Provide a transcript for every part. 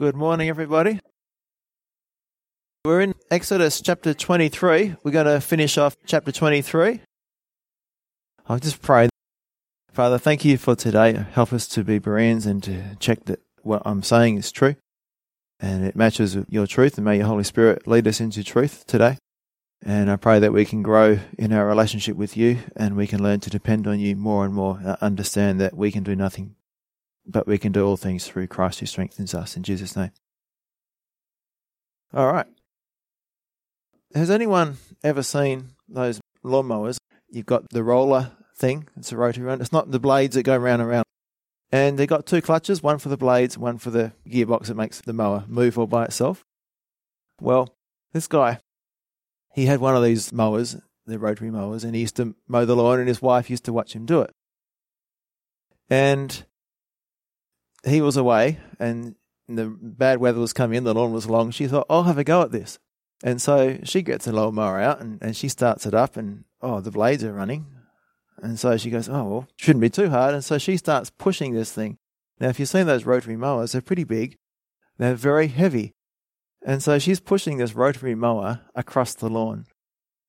Good morning, everybody. We're in Exodus chapter 23. We're going to finish off chapter 23. I'll just pray. Father, thank you for today. Help us to be Bereans and to check that what I'm saying is true and it matches with your truth. And may your Holy Spirit lead us into truth today. And I pray that we can grow in our relationship with you and we can learn to depend on you more and more. Understand that we can do nothing, but we can do all things through Christ who strengthens us. In Jesus' name. All right. Has anyone ever seen those lawnmowers? You've got the roller thing. It's a rotary one. It's not the blades that go round and round. And they've got two clutches, one for the blades, one for the gearbox that makes the mower move all by itself. Well, this guy, he had one of these mowers, the rotary mowers, and he used to mow the lawn and his wife used to watch him do it. And he was away and the bad weather was coming in, the lawn was long. She thought, I'll have a go at this. And so she gets a lawnmower out and she starts it up and, the blades are running. And so she goes, shouldn't be too hard. And so she starts pushing this thing. Now, if you've seen those rotary mowers, they're pretty big. They're very heavy. And so she's pushing this rotary mower across the lawn.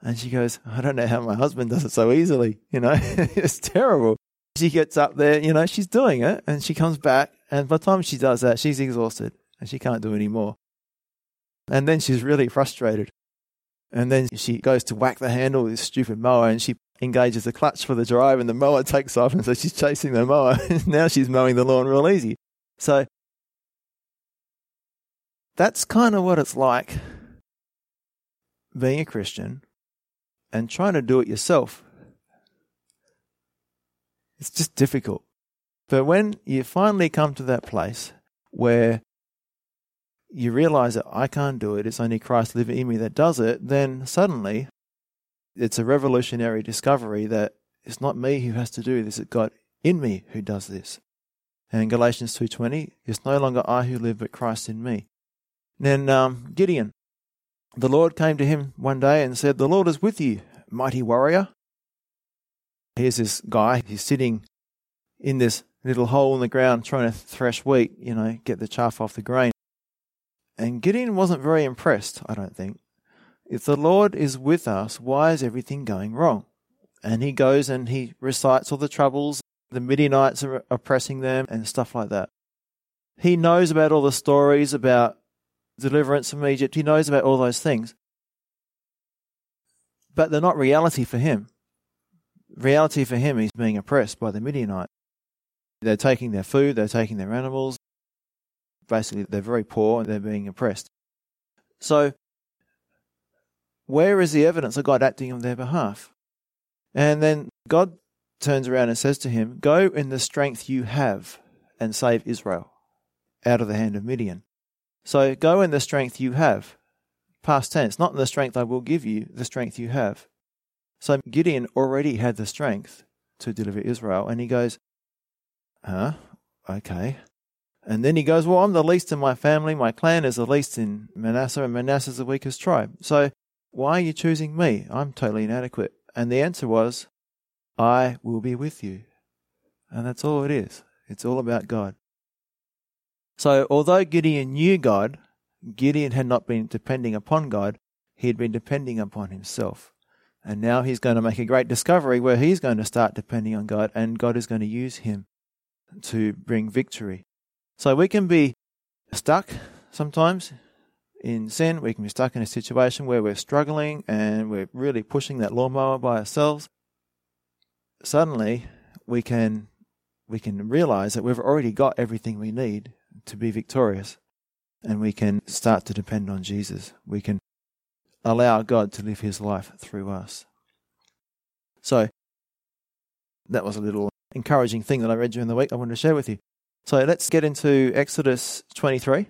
And she goes, I don't know how my husband does it so easily. It's terrible. She gets up there, she's doing it and she comes back. And by the time she does that, she's exhausted and she can't do any more. And then she's really frustrated. And then she goes to whack the handle with this stupid mower and she engages the clutch for the drive and the mower takes off. And so she's chasing the mower. Now she's mowing the lawn real easy. So that's kind of what it's like being a Christian and trying to do it yourself. It's just difficult. But when you finally come to that place where you realize that I can't do it, it's only Christ living in me that does it, then suddenly it's a revolutionary discovery that it's not me who has to do this, it's God in me who does this. And Galatians 2:20, it's no longer I who live, but Christ in me. Then Gideon, the Lord came to him one day and said, the Lord is with you, mighty warrior. Here's this guy, he's sitting in this little hole in the ground trying to thresh wheat, get the chaff off the grain. And Gideon wasn't very impressed, I don't think. If the Lord is with us, why is everything going wrong? And he goes and he recites all the troubles, the Midianites are oppressing them and stuff like that. He knows about all the stories about deliverance from Egypt. He knows about all those things. But they're not reality for him. Reality for him, he's being oppressed by the Midianites. They're taking their food, they're taking their animals. Basically, they're very poor and they're being oppressed. So, where is the evidence of God acting on their behalf? And then God turns around and says to him, go in the strength you have and save Israel out of the hand of Midian. So, go in the strength you have. Past tense, not in the strength I will give you, the strength you have. So, Gideon already had the strength to deliver Israel. And he goes, okay. And then he goes, I'm the least in my family. My clan is the least in Manasseh, and Manasseh's the weakest tribe. So why are you choosing me? I'm totally inadequate. And the answer was, I will be with you. And that's all it is. It's all about God. So although Gideon knew God, Gideon had not been depending upon God. He had been depending upon himself. And now he's going to make a great discovery where he's going to start depending on God, and God is going to use him to bring victory. So we can be stuck sometimes in sin. We can be stuck in a situation where we're struggling and we're really pushing that lawnmower by ourselves. Suddenly, we can realize that we've already got everything we need to be victorious, and we can start to depend on Jesus. We can allow God to live his life through us. So that was a little encouraging thing that I read during the week I wanted to share with you. So let's get into Exodus 23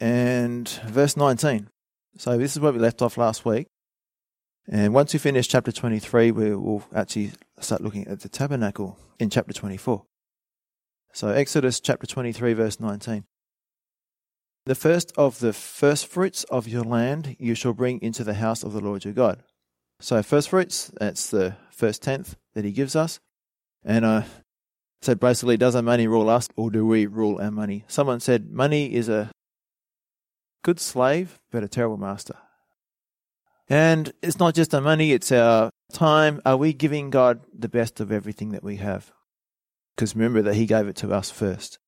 and verse 19. So this is where we left off last week. And once we finish chapter 23, we will actually start looking at the tabernacle in chapter 24. So Exodus chapter 23, verse 19. The first of the first fruits of your land you shall bring into the house of the Lord your God. So first fruits, that's the first tenth that he gives us. And So basically, does our money rule us, or do we rule our money? Someone said, money is a good slave, but a terrible master. And it's not just our money, it's our time. Are we giving God the best of everything that we have? Because remember that He gave it to us first.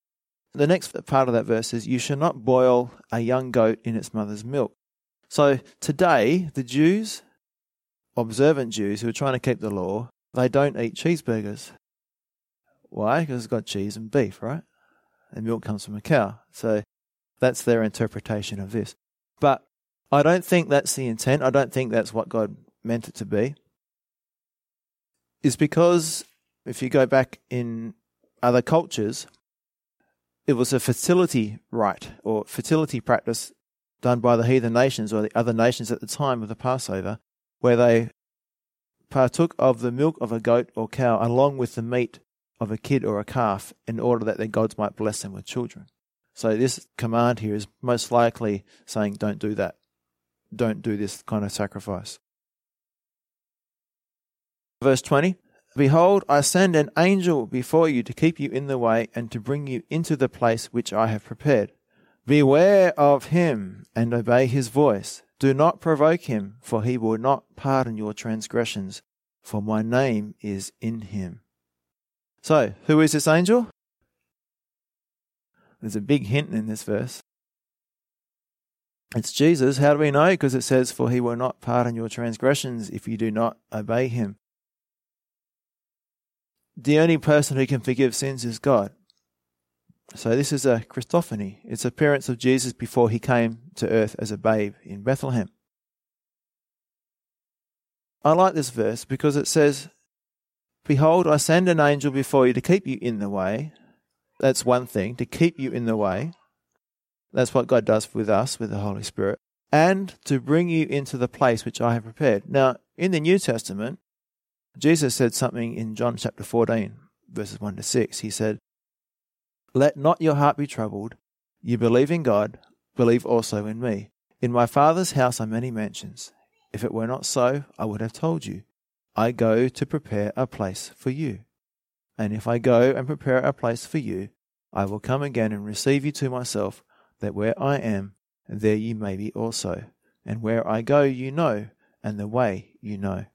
The next part of that verse is, you shall not boil a young goat in its mother's milk. So today, the Jews, observant Jews who are trying to keep the law, they don't eat cheeseburgers. Why? Because it's got cheese and beef, right? And milk comes from a cow. So that's their interpretation of this. But I don't think that's the intent. I don't think that's what God meant it to be. It's because if you go back in other cultures, it was a fertility rite or fertility practice done by the heathen nations or the other nations at the time of the Passover, where they partook of the milk of a goat or cow along with the meat of a kid or a calf in order that their gods might bless them with children. So this command here is most likely saying, don't do that. Don't do this kind of sacrifice. Verse 20, behold, I send an angel before you to keep you in the way and to bring you into the place which I have prepared. Beware of him and obey his voice. Do not provoke him, for he will not pardon your transgressions, for my name is in him. So, who is this angel? There's a big hint in this verse. It's Jesus. How do we know? Because it says, for he will not pardon your transgressions if you do not obey him. The only person who can forgive sins is God. So this is a Christophany. It's appearance of Jesus before he came to earth as a babe in Bethlehem. I like this verse because it says, behold, I send an angel before you to keep you in the way. That's one thing, to keep you in the way. That's what God does with us, with the Holy Spirit. And to bring you into the place which I have prepared. Now, in the New Testament, Jesus said something in John chapter 14, verses 1 to 6. He said, let not your heart be troubled. You believe in God, believe also in me. In my Father's house are many mansions. If it were not so, I would have told you. I go to prepare a place for you. And if I go and prepare a place for you, I will come again and receive you to myself, that where I am, there you may be also. And where I go, you know, and the way you know.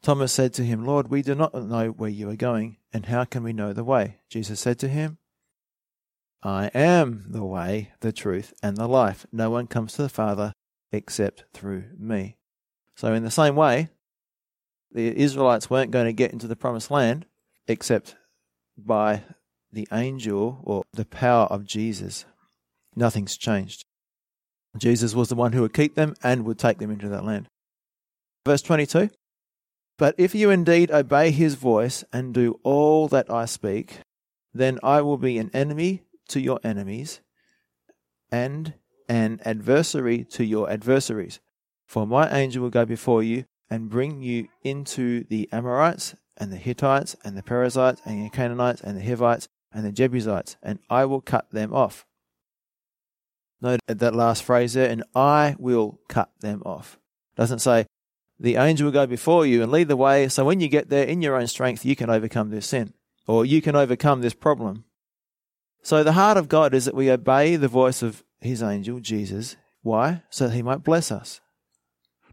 Thomas said to him, Lord, we do not know where you are going, and how can we know the way? Jesus said to him, I am the way, the truth, and the life. No one comes to the Father except through me. So in the same way, the Israelites weren't going to get into the promised land except by the angel or the power of Jesus. Nothing's changed. Jesus was the one who would keep them and would take them into that land. Verse 22, but if you indeed obey his voice and do all that I speak, then I will be an enemy to your enemies and an adversary to your adversaries. For my angel will go before you and bring you into the Amorites, and the Hittites, and the Perizzites, and the Canaanites, and the Hivites, and the Jebusites, and I will cut them off. Note that last phrase there, and I will cut them off. It doesn't say, the angel will go before you and lead the way, so when you get there, in your own strength, you can overcome this sin, or you can overcome this problem. So the heart of God is that we obey the voice of his angel, Jesus. Why? So that he might bless us.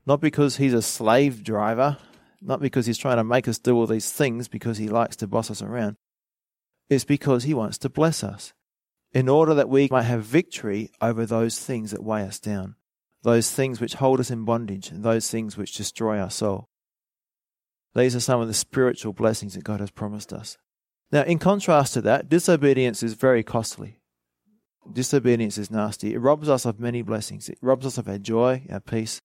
Not because he's a slave driver, not because he's trying to make us do all these things because he likes to boss us around. It's because he wants to bless us in order that we might have victory over those things that weigh us down, those things which hold us in bondage, and those things which destroy our soul. These are some of the spiritual blessings that God has promised us. Now, in contrast to that, disobedience is very costly. Disobedience is nasty. It robs us of many blessings. It robs us of our joy, our peace.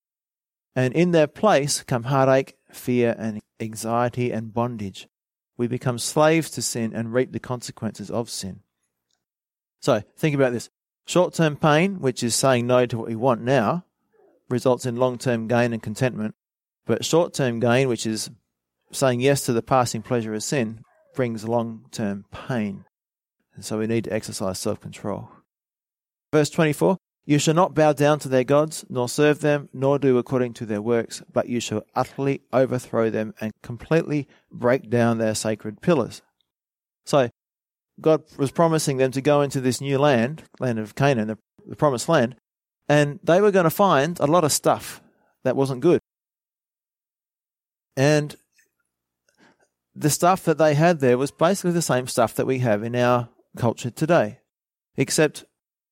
And in their place come heartache, fear, and anxiety and bondage. We become slaves to sin and reap the consequences of sin. So, think about this. Short-term pain, which is saying no to what we want now, results in long-term gain and contentment. But short-term gain, which is saying yes to the passing pleasure of sin, brings long-term pain. And so we need to exercise self-control. Verse 24. You shall not bow down to their gods, nor serve them, nor do according to their works, but you shall utterly overthrow them and completely break down their sacred pillars. So God was promising them to go into this new land, land of Canaan, the promised land, and they were going to find a lot of stuff that wasn't good. And the stuff that they had there was basically the same stuff that we have in our culture today, except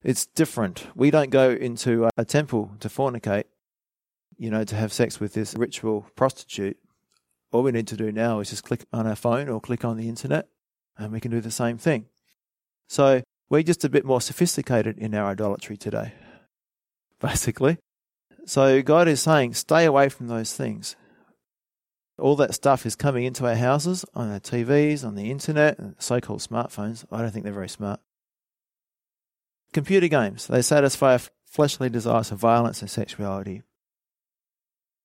it's different. We don't go into a temple to fornicate, you know, to have sex with this ritual prostitute. All we need to do now is just click on our phone or click on the internet, and we can do the same thing. So we're just a bit more sophisticated in our idolatry today, basically. So God is saying, stay away from those things. All that stuff is coming into our houses, on our TVs, on the internet, and so-called smartphones. I don't think they're very smart. Computer games, they satisfy our fleshly desires for violence and sexuality.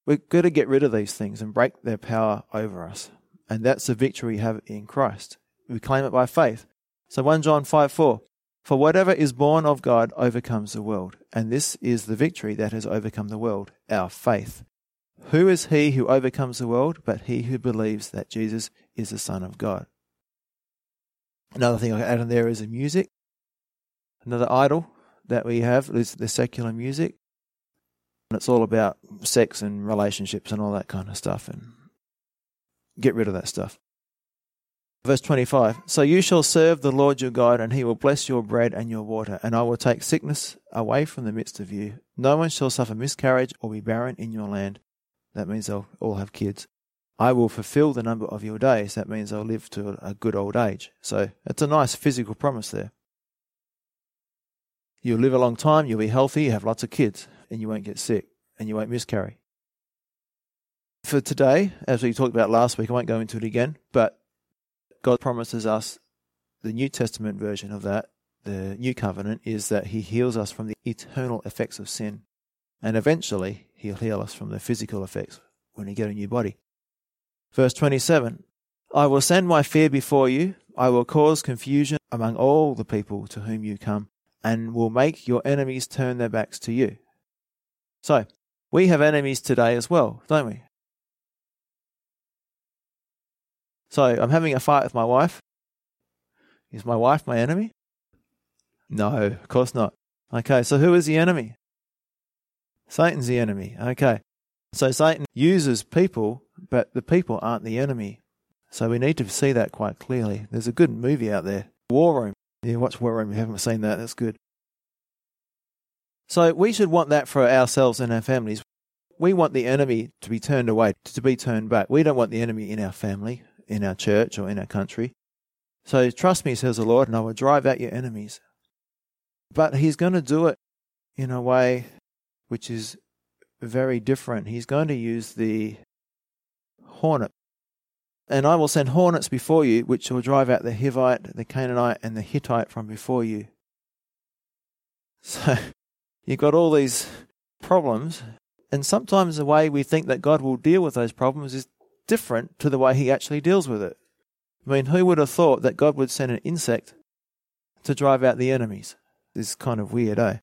We're going to get rid of these things and break their power over us. And that's the victory we have in Christ. We claim it by faith. So 1 John 5:4, for whatever is born of God overcomes the world. And this is the victory that has overcome the world, our faith. Who is he who overcomes the world but he who believes that Jesus is the Son of God? Another thing I can add in there is the music. Another idol that we have is the secular music. And it's all about sex and relationships and all that kind of stuff. And get rid of that stuff. Verse 25, so you shall serve the Lord your God, and he will bless your bread and your water, and I will take sickness away from the midst of you. No one shall suffer miscarriage or be barren in your land. That means they'll all have kids. I will fulfill the number of your days. That means they'll live to a good old age. So it's a nice physical promise there. You'll live a long time, you'll be healthy, you have lots of kids, and you won't get sick, and you won't miscarry. For today, as we talked about last week, I won't go into it again, but God promises us the New Testament version of that, the New Covenant, is that he heals us from the eternal effects of sin. And eventually, he'll heal us from the physical effects when we get a new body. Verse 27, I will send my fear before you. I will cause confusion among all the people to whom you come, and will make your enemies turn their backs to you. So, we have enemies today as well, don't we? So, I'm having a fight with my wife. Is my wife my enemy? No, of course not. Okay, so who is the enemy? Satan's the enemy. Okay, so Satan uses people, but the people aren't the enemy. So we need to see that quite clearly. There's a good movie out there, War Room. Yeah, watch War Room if you haven't seen that. That's good. So we should want that for ourselves and our families. We want the enemy to be turned away, to be turned back. We don't want the enemy in our family, in our church or in our country. So trust me, says the Lord, and I will drive out your enemies. But he's going to do it in a way which is very different. He's going to use the hornet. And I will send hornets before you, which will drive out the Hivite, the Canaanite, and the Hittite from before you. So you've got all these problems, and sometimes the way we think that God will deal with those problems is different to the way he actually deals with it. I mean, who would have thought that God would send an insect to drive out the enemies? It's kind of weird, eh?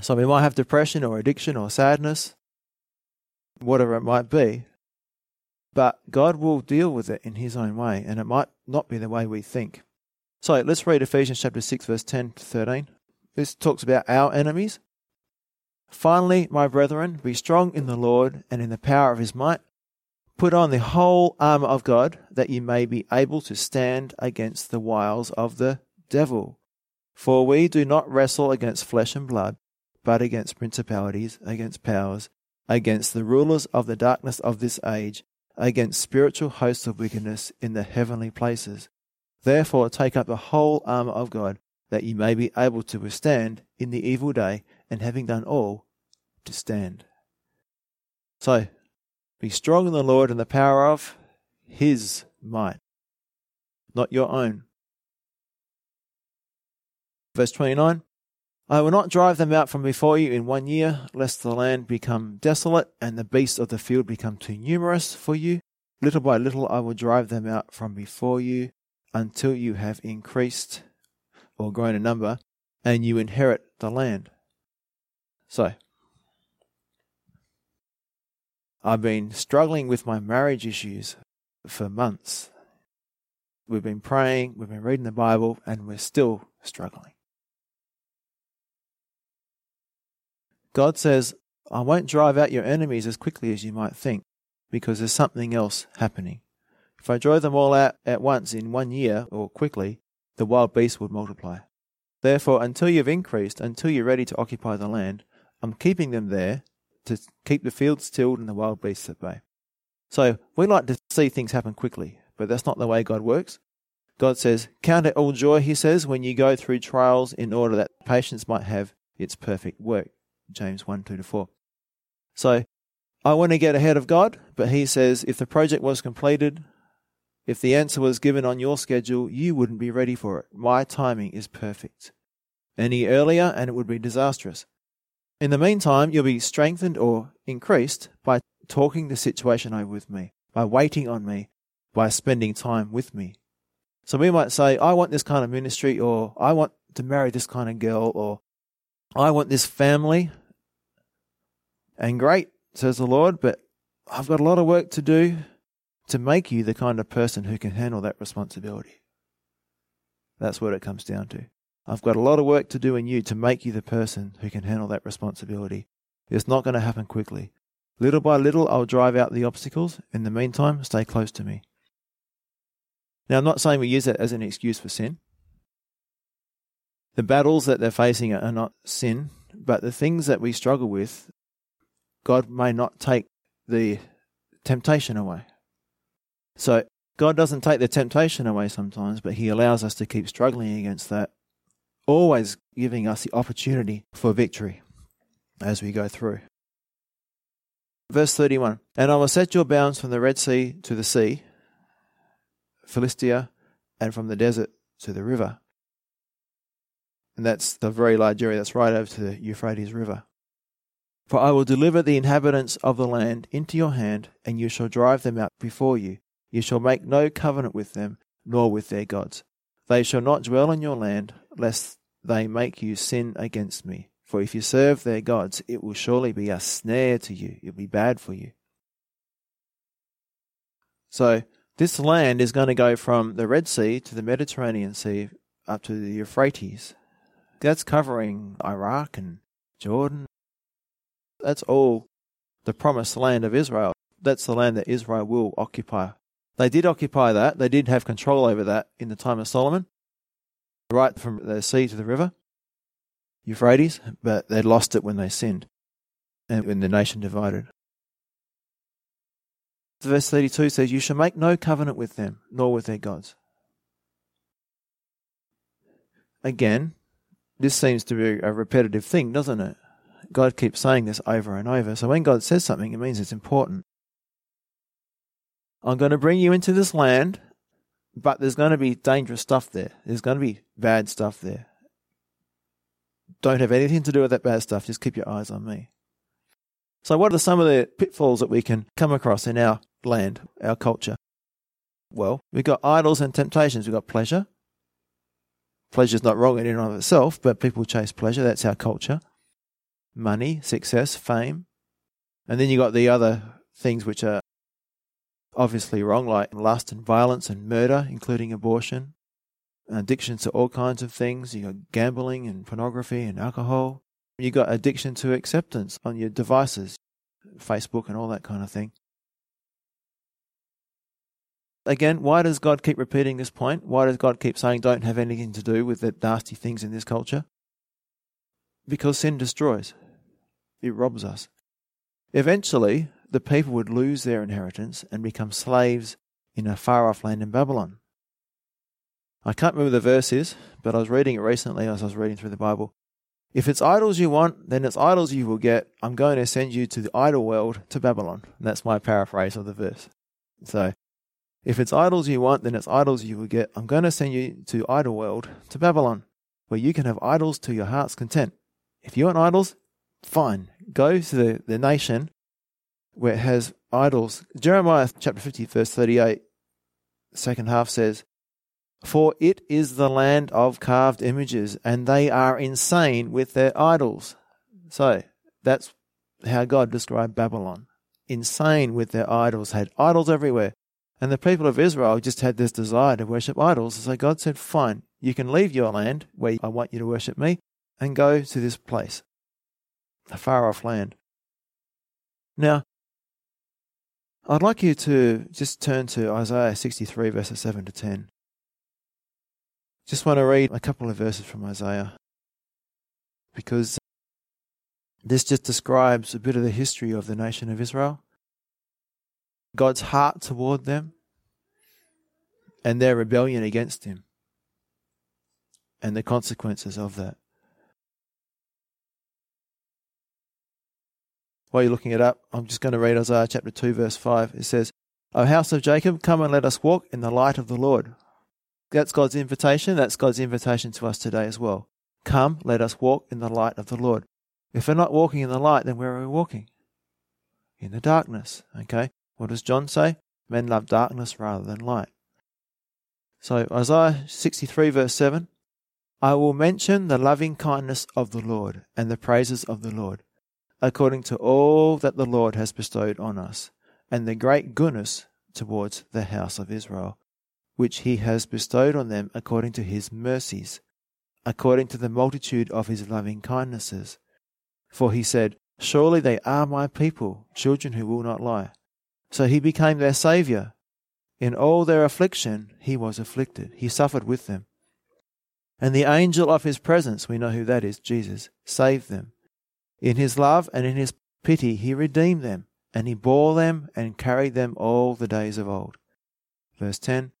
So we might have depression or addiction or sadness, whatever it might be, but God will deal with it in his own way, and it might not be the way we think. So let's read Ephesians chapter 6, verse 10 to 13. This talks about our enemies. Finally, my brethren, be strong in the Lord and in the power of his might. Put on the whole armor of God, that you may be able to stand against the wiles of the devil. For we do not wrestle against flesh and blood, but against principalities, against powers, against the rulers of the darkness of this age, against spiritual hosts of wickedness in the heavenly places. Therefore take up the whole armor of God, that you may be able to withstand in the evil day, and having done all, to stand. So, be strong in the Lord and the power of his might, not your own. Verse 29, I will not drive them out from before you in 1 year, lest the land become desolate and the beasts of the field become too numerous for you. Little by little I will drive them out from before you, until you have increased or grown in number, and you inherit the land. So, I've been struggling with my marriage issues for months. we've been praying, we've been reading the Bible, and we're still struggling. God says, I won't drive out your enemies as quickly as you might think, because there's something else happening. If I drove them all out at once in 1 year, or quickly, the wild beasts would multiply. Therefore, until you've increased, until you're ready to occupy the land, I'm keeping them there to keep the fields tilled and the wild beasts at bay. So, we like to see things happen quickly, but that's not the way God works. God says, count it all joy, he says, when you go through trials in order that patience might have its perfect work. James 1:2-4. So, I want to get ahead of God, but he says, if the project was completed, if the answer was given on your schedule, you wouldn't be ready for it. My timing is perfect. Any earlier, and it would be disastrous. In the meantime, you'll be strengthened or increased by talking the situation over with me, by waiting on me, by spending time with me. So we might say, I want this kind of ministry, or I want to marry this kind of girl, or I want this family. And great, says the Lord, but I've got a lot of work to do to make you the kind of person who can handle that responsibility. That's what it comes down to. I've got a lot of work to do in you to make you the person who can handle that responsibility. It's not going to happen quickly. Little by little, I'll drive out the obstacles. In the meantime, stay close to me. Now, I'm not saying we use that as an excuse for sin. The battles that they're facing are not sin, but the things that we struggle with, God may not take the temptation away. So God doesn't take the temptation away sometimes, but he allows us to keep struggling against that, always giving us the opportunity for victory as we go through. Verse 31, and I will set your bounds from the Red Sea to the sea, Philistia, and from the desert to the river. And that's the very large area that's right over to the Euphrates River. For I will deliver the inhabitants of the land into your hand, and you shall drive them out before you. You shall make no covenant with them, nor with their gods. They shall not dwell in your land, lest they make you sin against me. For if you serve their gods, it will surely be a snare to you. It will be bad for you. So this land is going to go from the Red Sea to the Mediterranean Sea up to the Euphrates. That's covering Iraq and Jordan. That's all the promised land of Israel. That's the land that Israel will occupy. They did occupy that. They did have control over that in the time of Solomon, right from the sea to the river, Euphrates, but they lost it when they sinned and when the nation divided. Verse 32 says, you shall make no covenant with them, nor with their gods. Again, this seems to be a repetitive thing, doesn't it? God keeps saying this over and over. So when God says something, it means it's important. I'm going to bring you into this land, but there's going to be dangerous stuff there. There's going to be bad stuff there. Don't have anything to do with that bad stuff. Just keep your eyes on me. So what are some of the pitfalls that we can come across in our land, our culture? Well, we've got idols and temptations. We've got pleasure. Pleasure's not wrong in and of itself, but people chase pleasure. That's our culture. Money, success, fame. And then you got the other things which are obviously wrong, like lust and violence and murder, including abortion, addiction to all kinds of things. You got gambling and pornography and alcohol. You got addiction to acceptance on your devices, Facebook and all that kind of thing. Again, why does God keep repeating this point? Why does God keep saying don't have anything to do with the nasty things in this culture? Because sin destroys. It robs us. Eventually, the people would lose their inheritance and become slaves in a far-off land in Babylon. I can't remember the verses, but I was reading it recently as I was reading through the Bible. If it's idols you want, then it's idols you will get. I'm going to send you to the idol world, to Babylon. And that's my paraphrase of the verse. So, if it's idols you want, then it's idols you will get. I'm going to send you to idol world, to Babylon, where you can have idols to your heart's content. If you want idols, fine. Go to the nation where it has idols. Jeremiah chapter 50, verse 38, second half says, for it is the land of carved images, and they are insane with their idols. So that's how God described Babylon. Insane with their idols. Had idols everywhere. And the people of Israel just had this desire to worship idols. So God said, fine, you can leave your land where I want you to worship me and go to this place, a far-off land. Now, I'd like you to just turn to Isaiah 63, verses 7 to 10. Just want to read a couple of verses from Isaiah, because this just describes a bit of the history of the nation of Israel, God's heart toward them, and their rebellion against him, and the consequences of that. While you're looking it up, I'm just going to read Isaiah chapter 2, verse 5. It says, O house of Jacob, come and let us walk in the light of the Lord. That's God's invitation. That's God's invitation to us today as well. Come, let us walk in the light of the Lord. If we're not walking in the light, then where are we walking? In the darkness, okay? What does John say? Men love darkness rather than light. So Isaiah 63, verse 7, I will mention the loving kindness of the Lord and the praises of the Lord, according to all that the Lord has bestowed on us, and the great goodness towards the house of Israel, which he has bestowed on them according to his mercies, according to the multitude of his loving kindnesses. For he said, surely they are my people, children who will not lie. So he became their Saviour. In all their affliction he was afflicted. He suffered with them. And the angel of his presence, we know who that is, Jesus, saved them. In his love and in his pity he redeemed them, and he bore them and carried them all the days of old. Verse 10,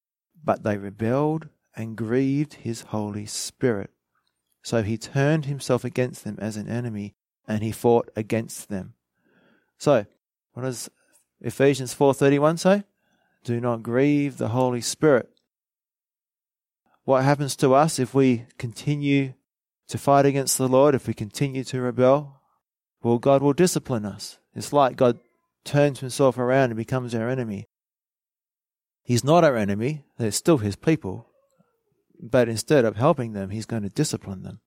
but they rebelled and grieved his Holy Spirit. So he turned himself against them as an enemy, and he fought against them. So, what does Ephesians 4:31 say? Do not grieve the Holy Spirit. What happens to us if we continue to fight against the Lord, if we continue to rebel? Well, God will discipline us. It's like God turns himself around and becomes our enemy. He's not our enemy. They're still his people. But instead of helping them, he's going to discipline them.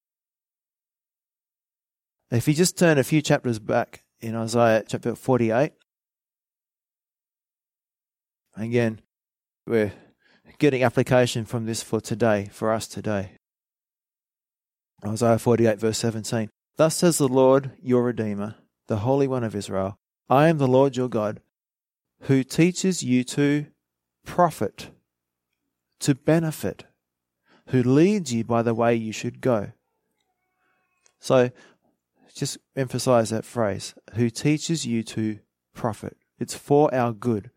If you just turn a few chapters back in Isaiah chapter 48, again, we're getting application from this for today, for us today. Isaiah 48, verse 17. Thus says the Lord, your Redeemer, the Holy One of Israel, I am the Lord your God, who teaches you to profit, to benefit, who leads you by the way you should go. So, just emphasize that phrase, who teaches you to profit. It's for our good.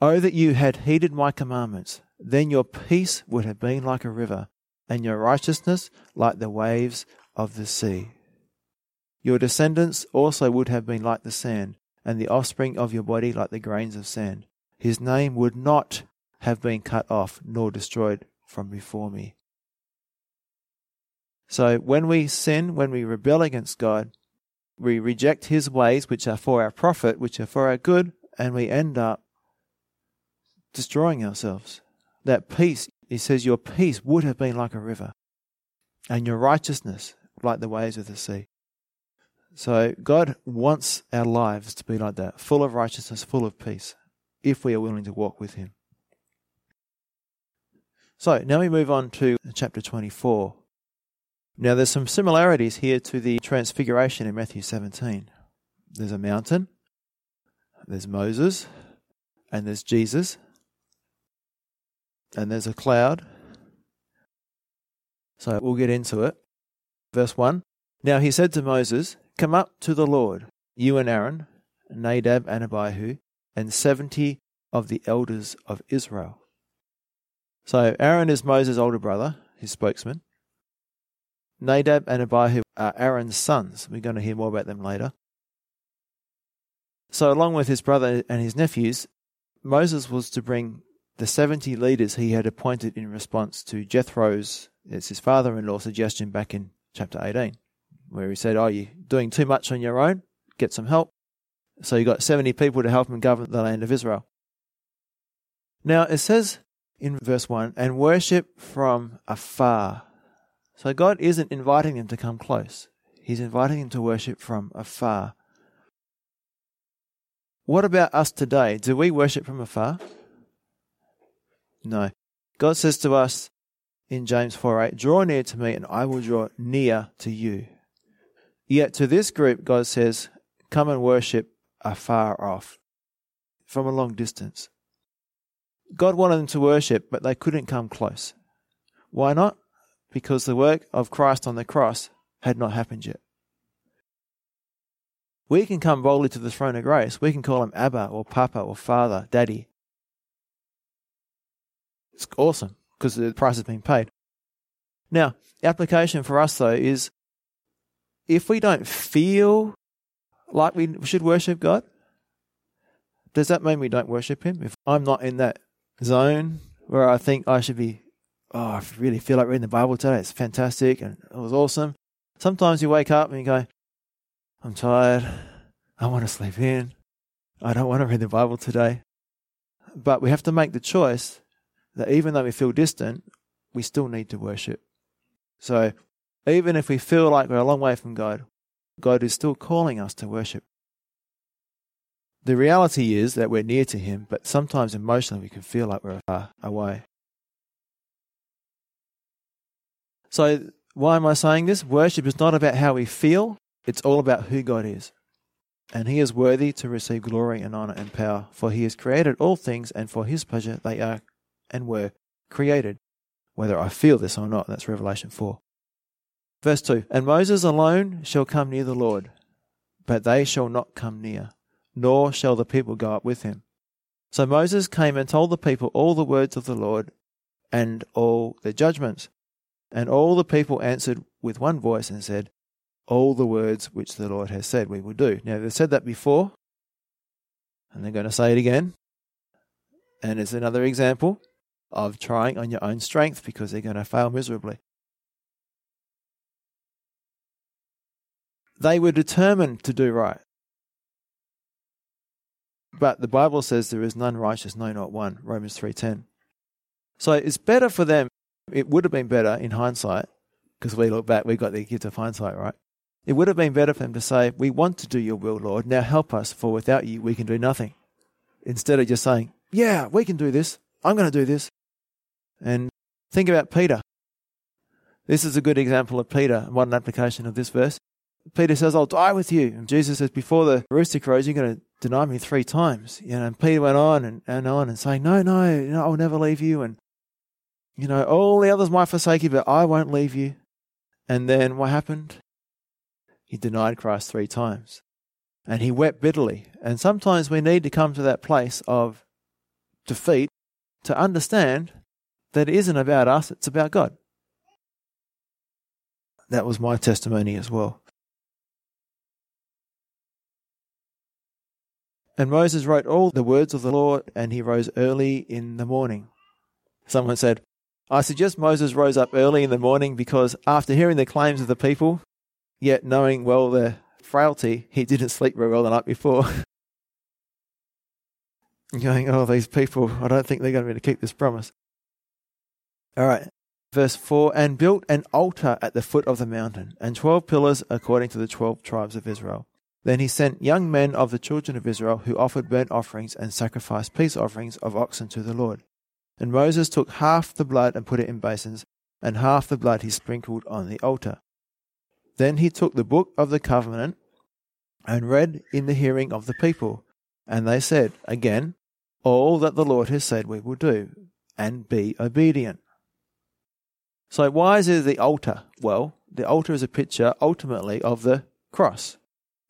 Oh, that you had heeded my commandments, then your peace would have been like a river, and your righteousness like the waves of the sea. Your descendants also would have been like the sand, and the offspring of your body like the grains of sand. His name would not have been cut off nor destroyed from before me. So when we sin, when we rebel against God, we reject his ways, which are for our profit, which are for our good, and we end up destroying ourselves. That peace, he says, your peace would have been like a river, and your righteousness like the waves of the sea. So God wants our lives to be like that, full of righteousness, full of peace, if we are willing to walk with him. So now we move on to chapter 24. Now there's some similarities here to the transfiguration in Matthew 17. There's a mountain, there's Moses, and there's Jesus, and there's a cloud. So we'll get into it. Verse 1, now he said to Moses, come up to the Lord, you and Aaron, Nadab and Abihu, and 70 of the elders of Israel. So Aaron is Moses' older brother, his spokesman. Nadab and Abihu are Aaron's sons. We're going to hear more about them later. So along with his brother and his nephews, Moses was to bring the 70 leaders he had appointed in response to Jethro's, it's his father-in-law, suggestion back in chapter 18, where he said, oh, you're doing too much on your own, get some help. So you got 70 people to help him govern the land of Israel. Now it says in verse 1, and worship from afar. So God isn't inviting them to come close. He's inviting them to worship from afar. What about us today? Do we worship from afar? No. God says to us in James 4:8, draw near to me and I will draw near to you. Yet to this group, God says, come and worship afar off, from a long distance. God wanted them to worship, but they couldn't come close. Why not? Because the work of Christ on the cross had not happened yet. We can come boldly to the throne of grace. We can call him Abba or Papa or Father, Daddy. It's awesome because the price has been paid. Now, the application for us, though, is if we don't feel like we should worship God, does that mean we don't worship him? If I'm not in that zone where I think I should be, I really feel like reading the Bible today, it's fantastic and it was awesome. Sometimes you wake up and you go, I'm tired, I want to sleep in, I don't want to read the Bible today. But we have to make the choice that even though we feel distant, we still need to worship. So even if we feel like we're a long way from God, God is still calling us to worship. The reality is that we're near to him, but sometimes emotionally we can feel like we're far away. So why am I saying this? Worship is not about how we feel. It's all about who God is. And he is worthy to receive glory and honor and power, for he has created all things, and for his pleasure they are and were created. Whether I feel this or not, that's Revelation 4. Verse 2, and Moses alone shall come near the Lord, but they shall not come near, nor shall the people go up with him. So Moses came and told the people all the words of the Lord and all the judgments. And all the people answered with one voice and said, all the words which the Lord has said we will do. Now, they've said that before, and they're going to say it again. And it's another example of trying on your own strength because they're going to fail miserably. They were determined to do right. But the Bible says there is none righteous, no, not one, Romans 3:10. So it's better for them. It would have been better in hindsight, because we look back, we got the gift of hindsight, right? It would have been better for them to say, we want to do your will, Lord. Now help us, for without you, we can do nothing. Instead of just saying, yeah, we can do this. I'm going to do this. And think about Peter. This is a good example of Peter, a modern application of this verse. Peter says, I'll die with you. And Jesus says, before the rooster crows, you're going to deny me 3 times. You know, and Peter went on and saying, no, I'll never leave you. And, you know, all the others might forsake you, but I won't leave you. And then what happened? He denied Christ 3 times. And he wept bitterly. And sometimes we need to come to that place of defeat to understand that it isn't about us, it's about God. That was my testimony as well. And Moses wrote all the words of the Lord, and he rose early in the morning. Someone said, I suggest Moses rose up early in the morning because after hearing the claims of the people, yet knowing well their frailty, he didn't sleep very well the night before. Going, oh, these people, I don't think they're going to be able to keep this promise. All right, verse 4, and built an altar at the foot of the mountain, and 12 pillars according to the 12 tribes of Israel. Then he sent young men of the children of Israel who offered burnt offerings and sacrificed peace offerings of oxen to the Lord. And Moses took half the blood and put it in basins, and half the blood he sprinkled on the altar. Then he took the book of the covenant and read in the hearing of the people. And they said, again, all that the Lord has said we will do, and be obedient. So why is there the altar? Well, the altar is a picture ultimately of the cross.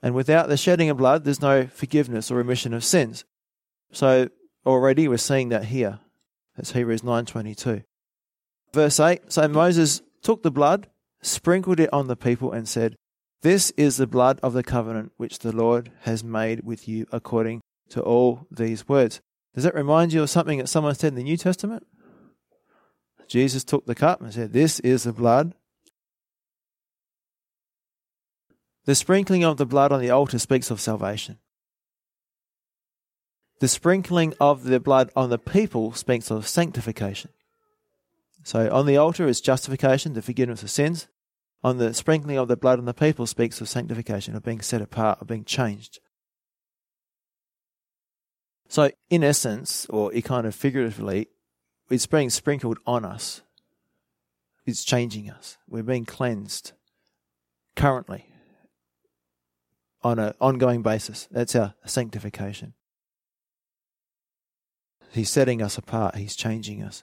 And without the shedding of blood, there's no forgiveness or remission of sins. So already we're seeing that here. That's Hebrews 9:22. Verse 8, so Moses took the blood, sprinkled it on the people and said, this is the blood of the covenant which the Lord has made with you according to all these words. Does that remind you of something that someone said in the New Testament? Jesus took the cup and said, this is the blood. The sprinkling of the blood on the altar speaks of salvation. The sprinkling of the blood on the people speaks of sanctification. So on the altar is justification, the forgiveness of sins. On the sprinkling of the blood on the people speaks of sanctification, of being set apart, of being changed. So in essence, or kind of figuratively, It's being sprinkled on us. It's changing us. We're being cleansed currently on an ongoing basis. That's our sanctification. He's setting us apart. He's changing us.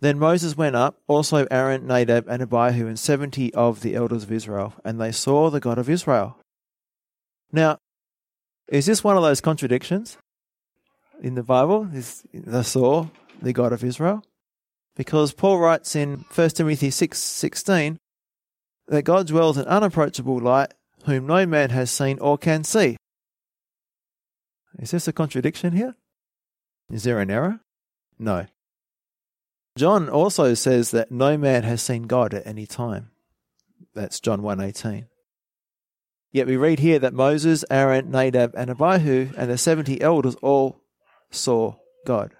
Then Moses went up, also Aaron, Nadab, and Abihu, and 70 of the elders of Israel, and they saw the God of Israel. Now, is this one of those contradictions in the Bible? They saw the God of Israel? Because Paul writes in 1 Timothy 6:16 that God dwells in unapproachable light, whom no man has seen or can see. Is this a contradiction here? Is there an error? No. John also says that no man has seen God at any time. That's John 1:18. Yet we read here that Moses, Aaron, Nadab, and Abihu, and the 70 elders all saw God.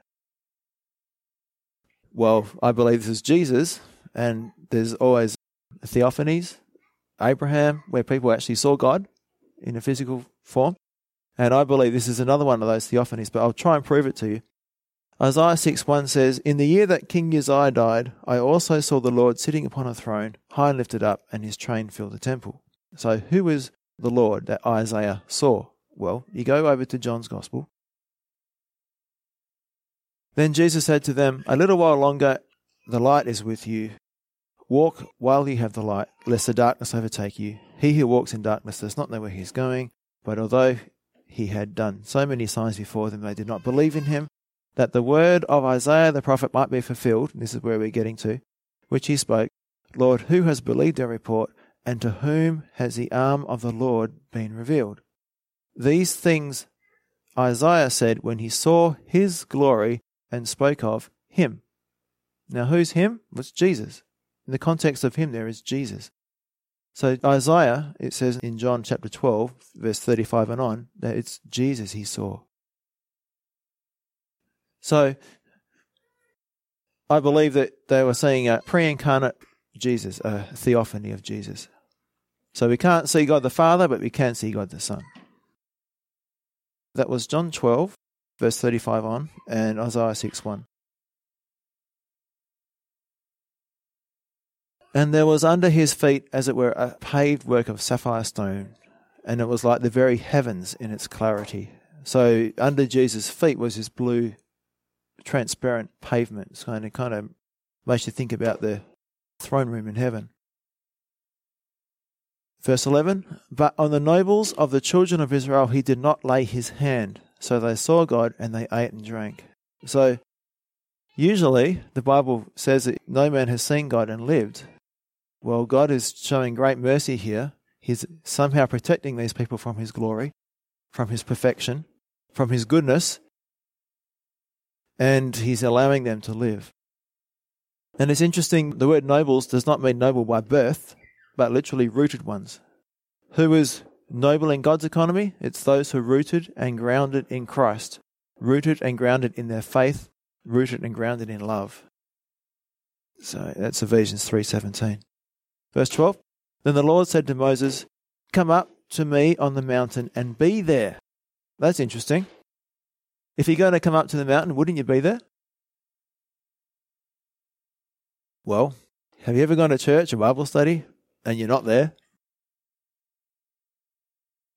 Well, I believe this is Jesus, and there's always theophanies, Abraham, where people actually saw God in a physical form. And I believe this is another one of those theophanies, but I'll try and prove it to you. Isaiah 6:1 says, "In the year that King Uzziah died, I also saw the Lord sitting upon a throne, high and lifted up, and his train filled the temple." So who is the Lord that Isaiah saw? Well, you go over to John's Gospel. Then Jesus said to them, "A little while longer the light is with you. Walk while you have the light, lest the darkness overtake you. He who walks in darkness does not know where he is going." But although he had done so many signs before them, they did not believe in him, that the word of Isaiah the prophet might be fulfilled. This is where we're getting to, which he spoke, "Lord, who has believed our report? And to whom has the arm of the Lord been revealed?" These things Isaiah said when he saw his glory and spoke of him. Now who's him? It's Jesus. In the context of him there is Jesus. So Isaiah, it says in John chapter 12, verse 35 and on, that it's Jesus he saw. So I believe that they were seeing a pre-incarnate Jesus, a theophany of Jesus. So we can't see God the Father, but we can see God the Son. That was John 12, verse 35 on, and Isaiah 6:1. "And there was under his feet, as it were, a paved work of sapphire stone, and it was like the very heavens in its clarity." So under Jesus' feet was this blue, transparent pavement. It's kind of makes you think about the throne room in heaven. Verse 11, "But on the nobles of the children of Israel he did not lay his hand, so they saw God and they ate and drank." So usually the Bible says that no man has seen God and lived. Well, God is showing great mercy here. He's somehow protecting these people from his glory, from his perfection, from his goodness, and he's allowing them to live. And it's interesting, the word nobles does not mean noble by birth, but literally rooted ones. Who is noble in God's economy? It's those who are rooted and grounded in Christ, rooted and grounded in their faith, rooted and grounded in love. So that's Ephesians 3:17. Verse 12, "Then the Lord said to Moses, 'Come up to me on the mountain and be there.'" That's interesting. If you're going to come up to the mountain, wouldn't you be there? Well, have you ever gone to church or Bible study and you're not there?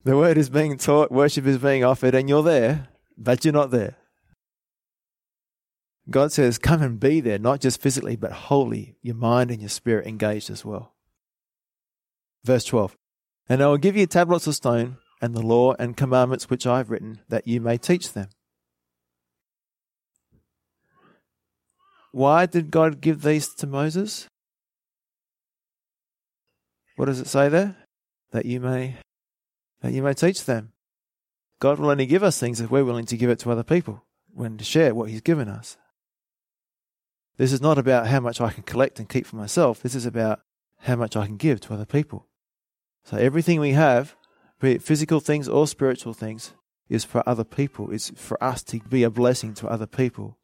The word is being taught, worship is being offered, and you're there, but you're not there. God says, come and be there, not just physically, but wholly, your mind and your spirit engaged as well. Verse 12, "And I will give you tablets of stone and the law and commandments which I have written, that you may teach them." Why did God give these to Moses? What does it say there? That you may teach them. God will only give us things if we're willing to give it to other people, when to share what he's given us. This is not about how much I can collect and keep for myself. This is about how much I can give to other people. So everything we have, be it physical things or spiritual things, is for other people. It's for us to be a blessing to other people.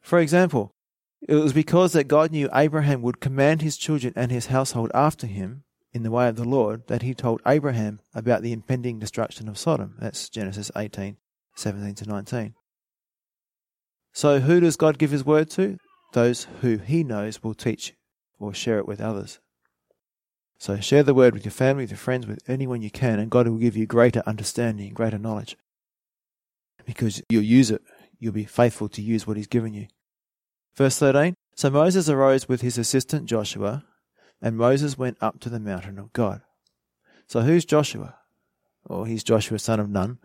For example, it was because that God knew Abraham would command his children and his household after him in the way of the Lord that he told Abraham about the impending destruction of Sodom. That's Genesis 18:17 to 19. So who does God give his word to? Those who he knows will teach or share it with others. So share the word with your family, with your friends, with anyone you can, and God will give you greater understanding, greater knowledge. Because you'll use it. You'll be faithful to use what he's given you. Verse 13, so Moses arose with his assistant Joshua, and Moses went up to the mountain of God. So who's Joshua? Or he's Joshua, son of Nun.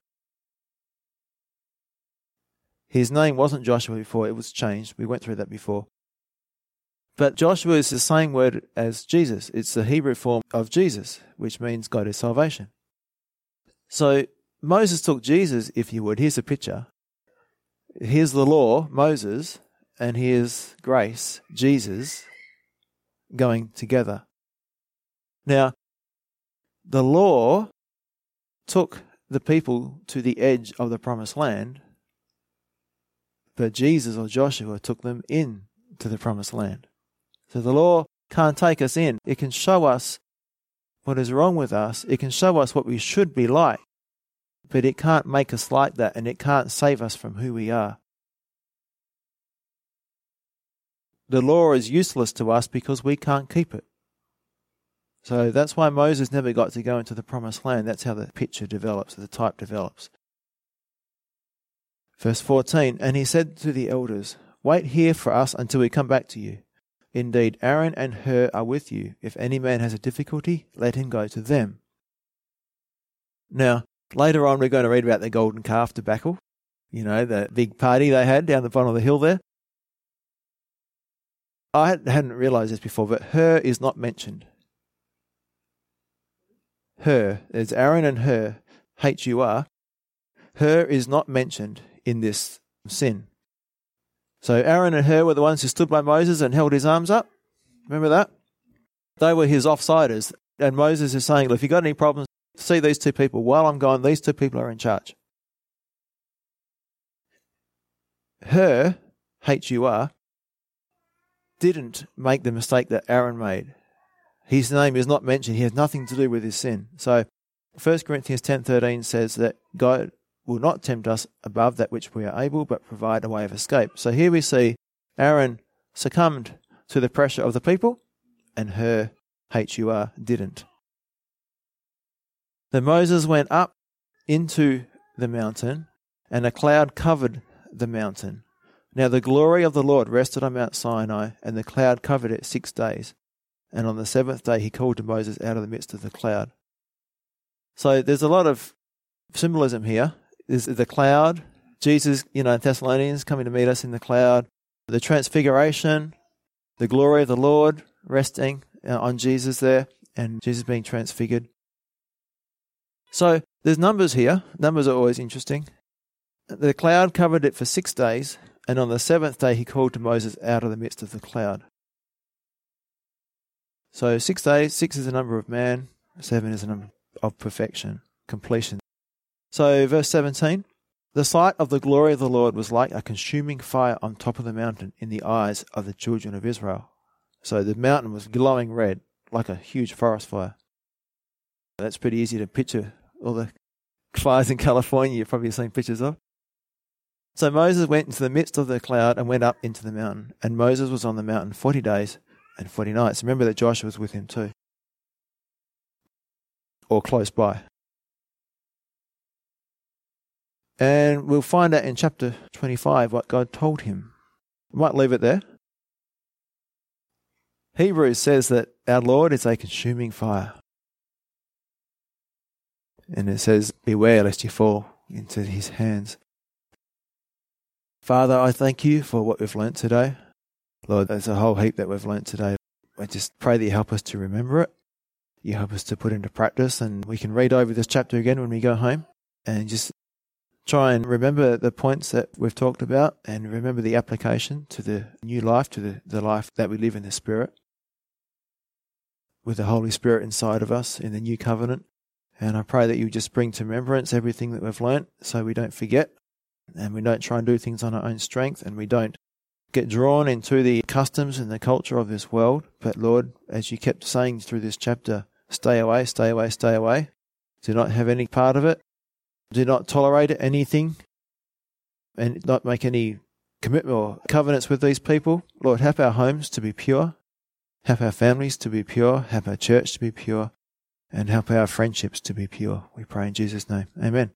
His name wasn't Joshua before, it was changed. We went through that before. But Joshua is the same word as Jesus. It's the Hebrew form of Jesus, which means God is salvation. So Moses took Jesus, if you would. Here's the picture. Here's the law, Moses, and here's grace, Jesus, going together. Now, the law took the people to the edge of the promised land, but Jesus or Joshua took them in to the promised land. So the law can't take us in. It can show us what is wrong with us. It can show us what we should be like, but it can't make us like that, and it can't save us from who we are. The law is useless to us because we can't keep it. So that's why Moses never got to go into the promised land. That's how the picture develops, the type develops. Verse 14, and he said to the elders, wait here for us until we come back to you. Indeed, Aaron and Hur are with you. If any man has a difficulty, let him go to them. Now, later on we're going to read about the golden calf debacle. You know, the big party they had down the bottom of the hill there. I hadn't realized this before, but Hur is not mentioned. Hur, there's Aaron and Hur, H-U-R. Hur is not mentioned in this sin. So Aaron and Hur were the ones who stood by Moses and held his arms up. Remember that? They were his offsiders. And Moses is saying, look, if you've got any problems, see these two people. While I'm gone, these two people are in charge. Hur, H-U-R, didn't make the mistake that Aaron made. His name is not mentioned. He has nothing to do with his sin. So 1 Corinthians 10:13 says that God will not tempt us above that which we are able, but provide a way of escape. So here we see Aaron succumbed to the pressure of the people, and Hur, H-U-R, didn't. Then Moses went up into the mountain, and a cloud covered the mountain. Now the glory of the Lord rested on Mount Sinai, and the cloud covered it 6 days. And on the seventh day he called to Moses out of the midst of the cloud. So there's a lot of symbolism here. There's the cloud, Jesus, Thessalonians coming to meet us in the cloud, the transfiguration, the glory of the Lord resting on Jesus there, and Jesus being transfigured. So there's numbers here. Numbers are always interesting. The cloud covered it for 6 days, and on the seventh day he called to Moses out of the midst of the cloud. So 6 days, 6 is the number of man, 7 is the number of perfection, completion. So verse 17, the sight of the glory of the Lord was like a consuming fire on top of the mountain in the eyes of the children of Israel. So the mountain was glowing red, like a huge forest fire. That's pretty easy to picture. All the fires in California you've probably seen pictures of. So Moses went into the midst of the cloud and went up into the mountain. And Moses was on the mountain 40 days and 40 nights. Remember that Joshua was with him too. Or close by. And we'll find out in chapter 25 what God told him. I might leave it there. Hebrews says that our Lord is a consuming fire. And it says, beware lest you fall into his hands. Father, I thank you for what we've learnt today. Lord, there's a whole heap that we've learnt today. I just pray that you help us to remember it. You help us to put into practice, and we can read over this chapter again when we go home and just try and remember the points that we've talked about and remember the application to the new life, to the life that we live in the Spirit, with the Holy Spirit inside of us in the new covenant. And I pray that you just bring to remembrance everything that we've learnt so we don't forget. And we don't try and do things on our own strength, and we don't get drawn into the customs and the culture of this world. But Lord, as you kept saying through this chapter, stay away, stay away, stay away. Do not have any part of it. Do not tolerate anything, and not make any commitment or covenants with these people. Lord, help our homes to be pure, help our families to be pure, help our church to be pure, and help our friendships to be pure. We pray in Jesus' name. Amen.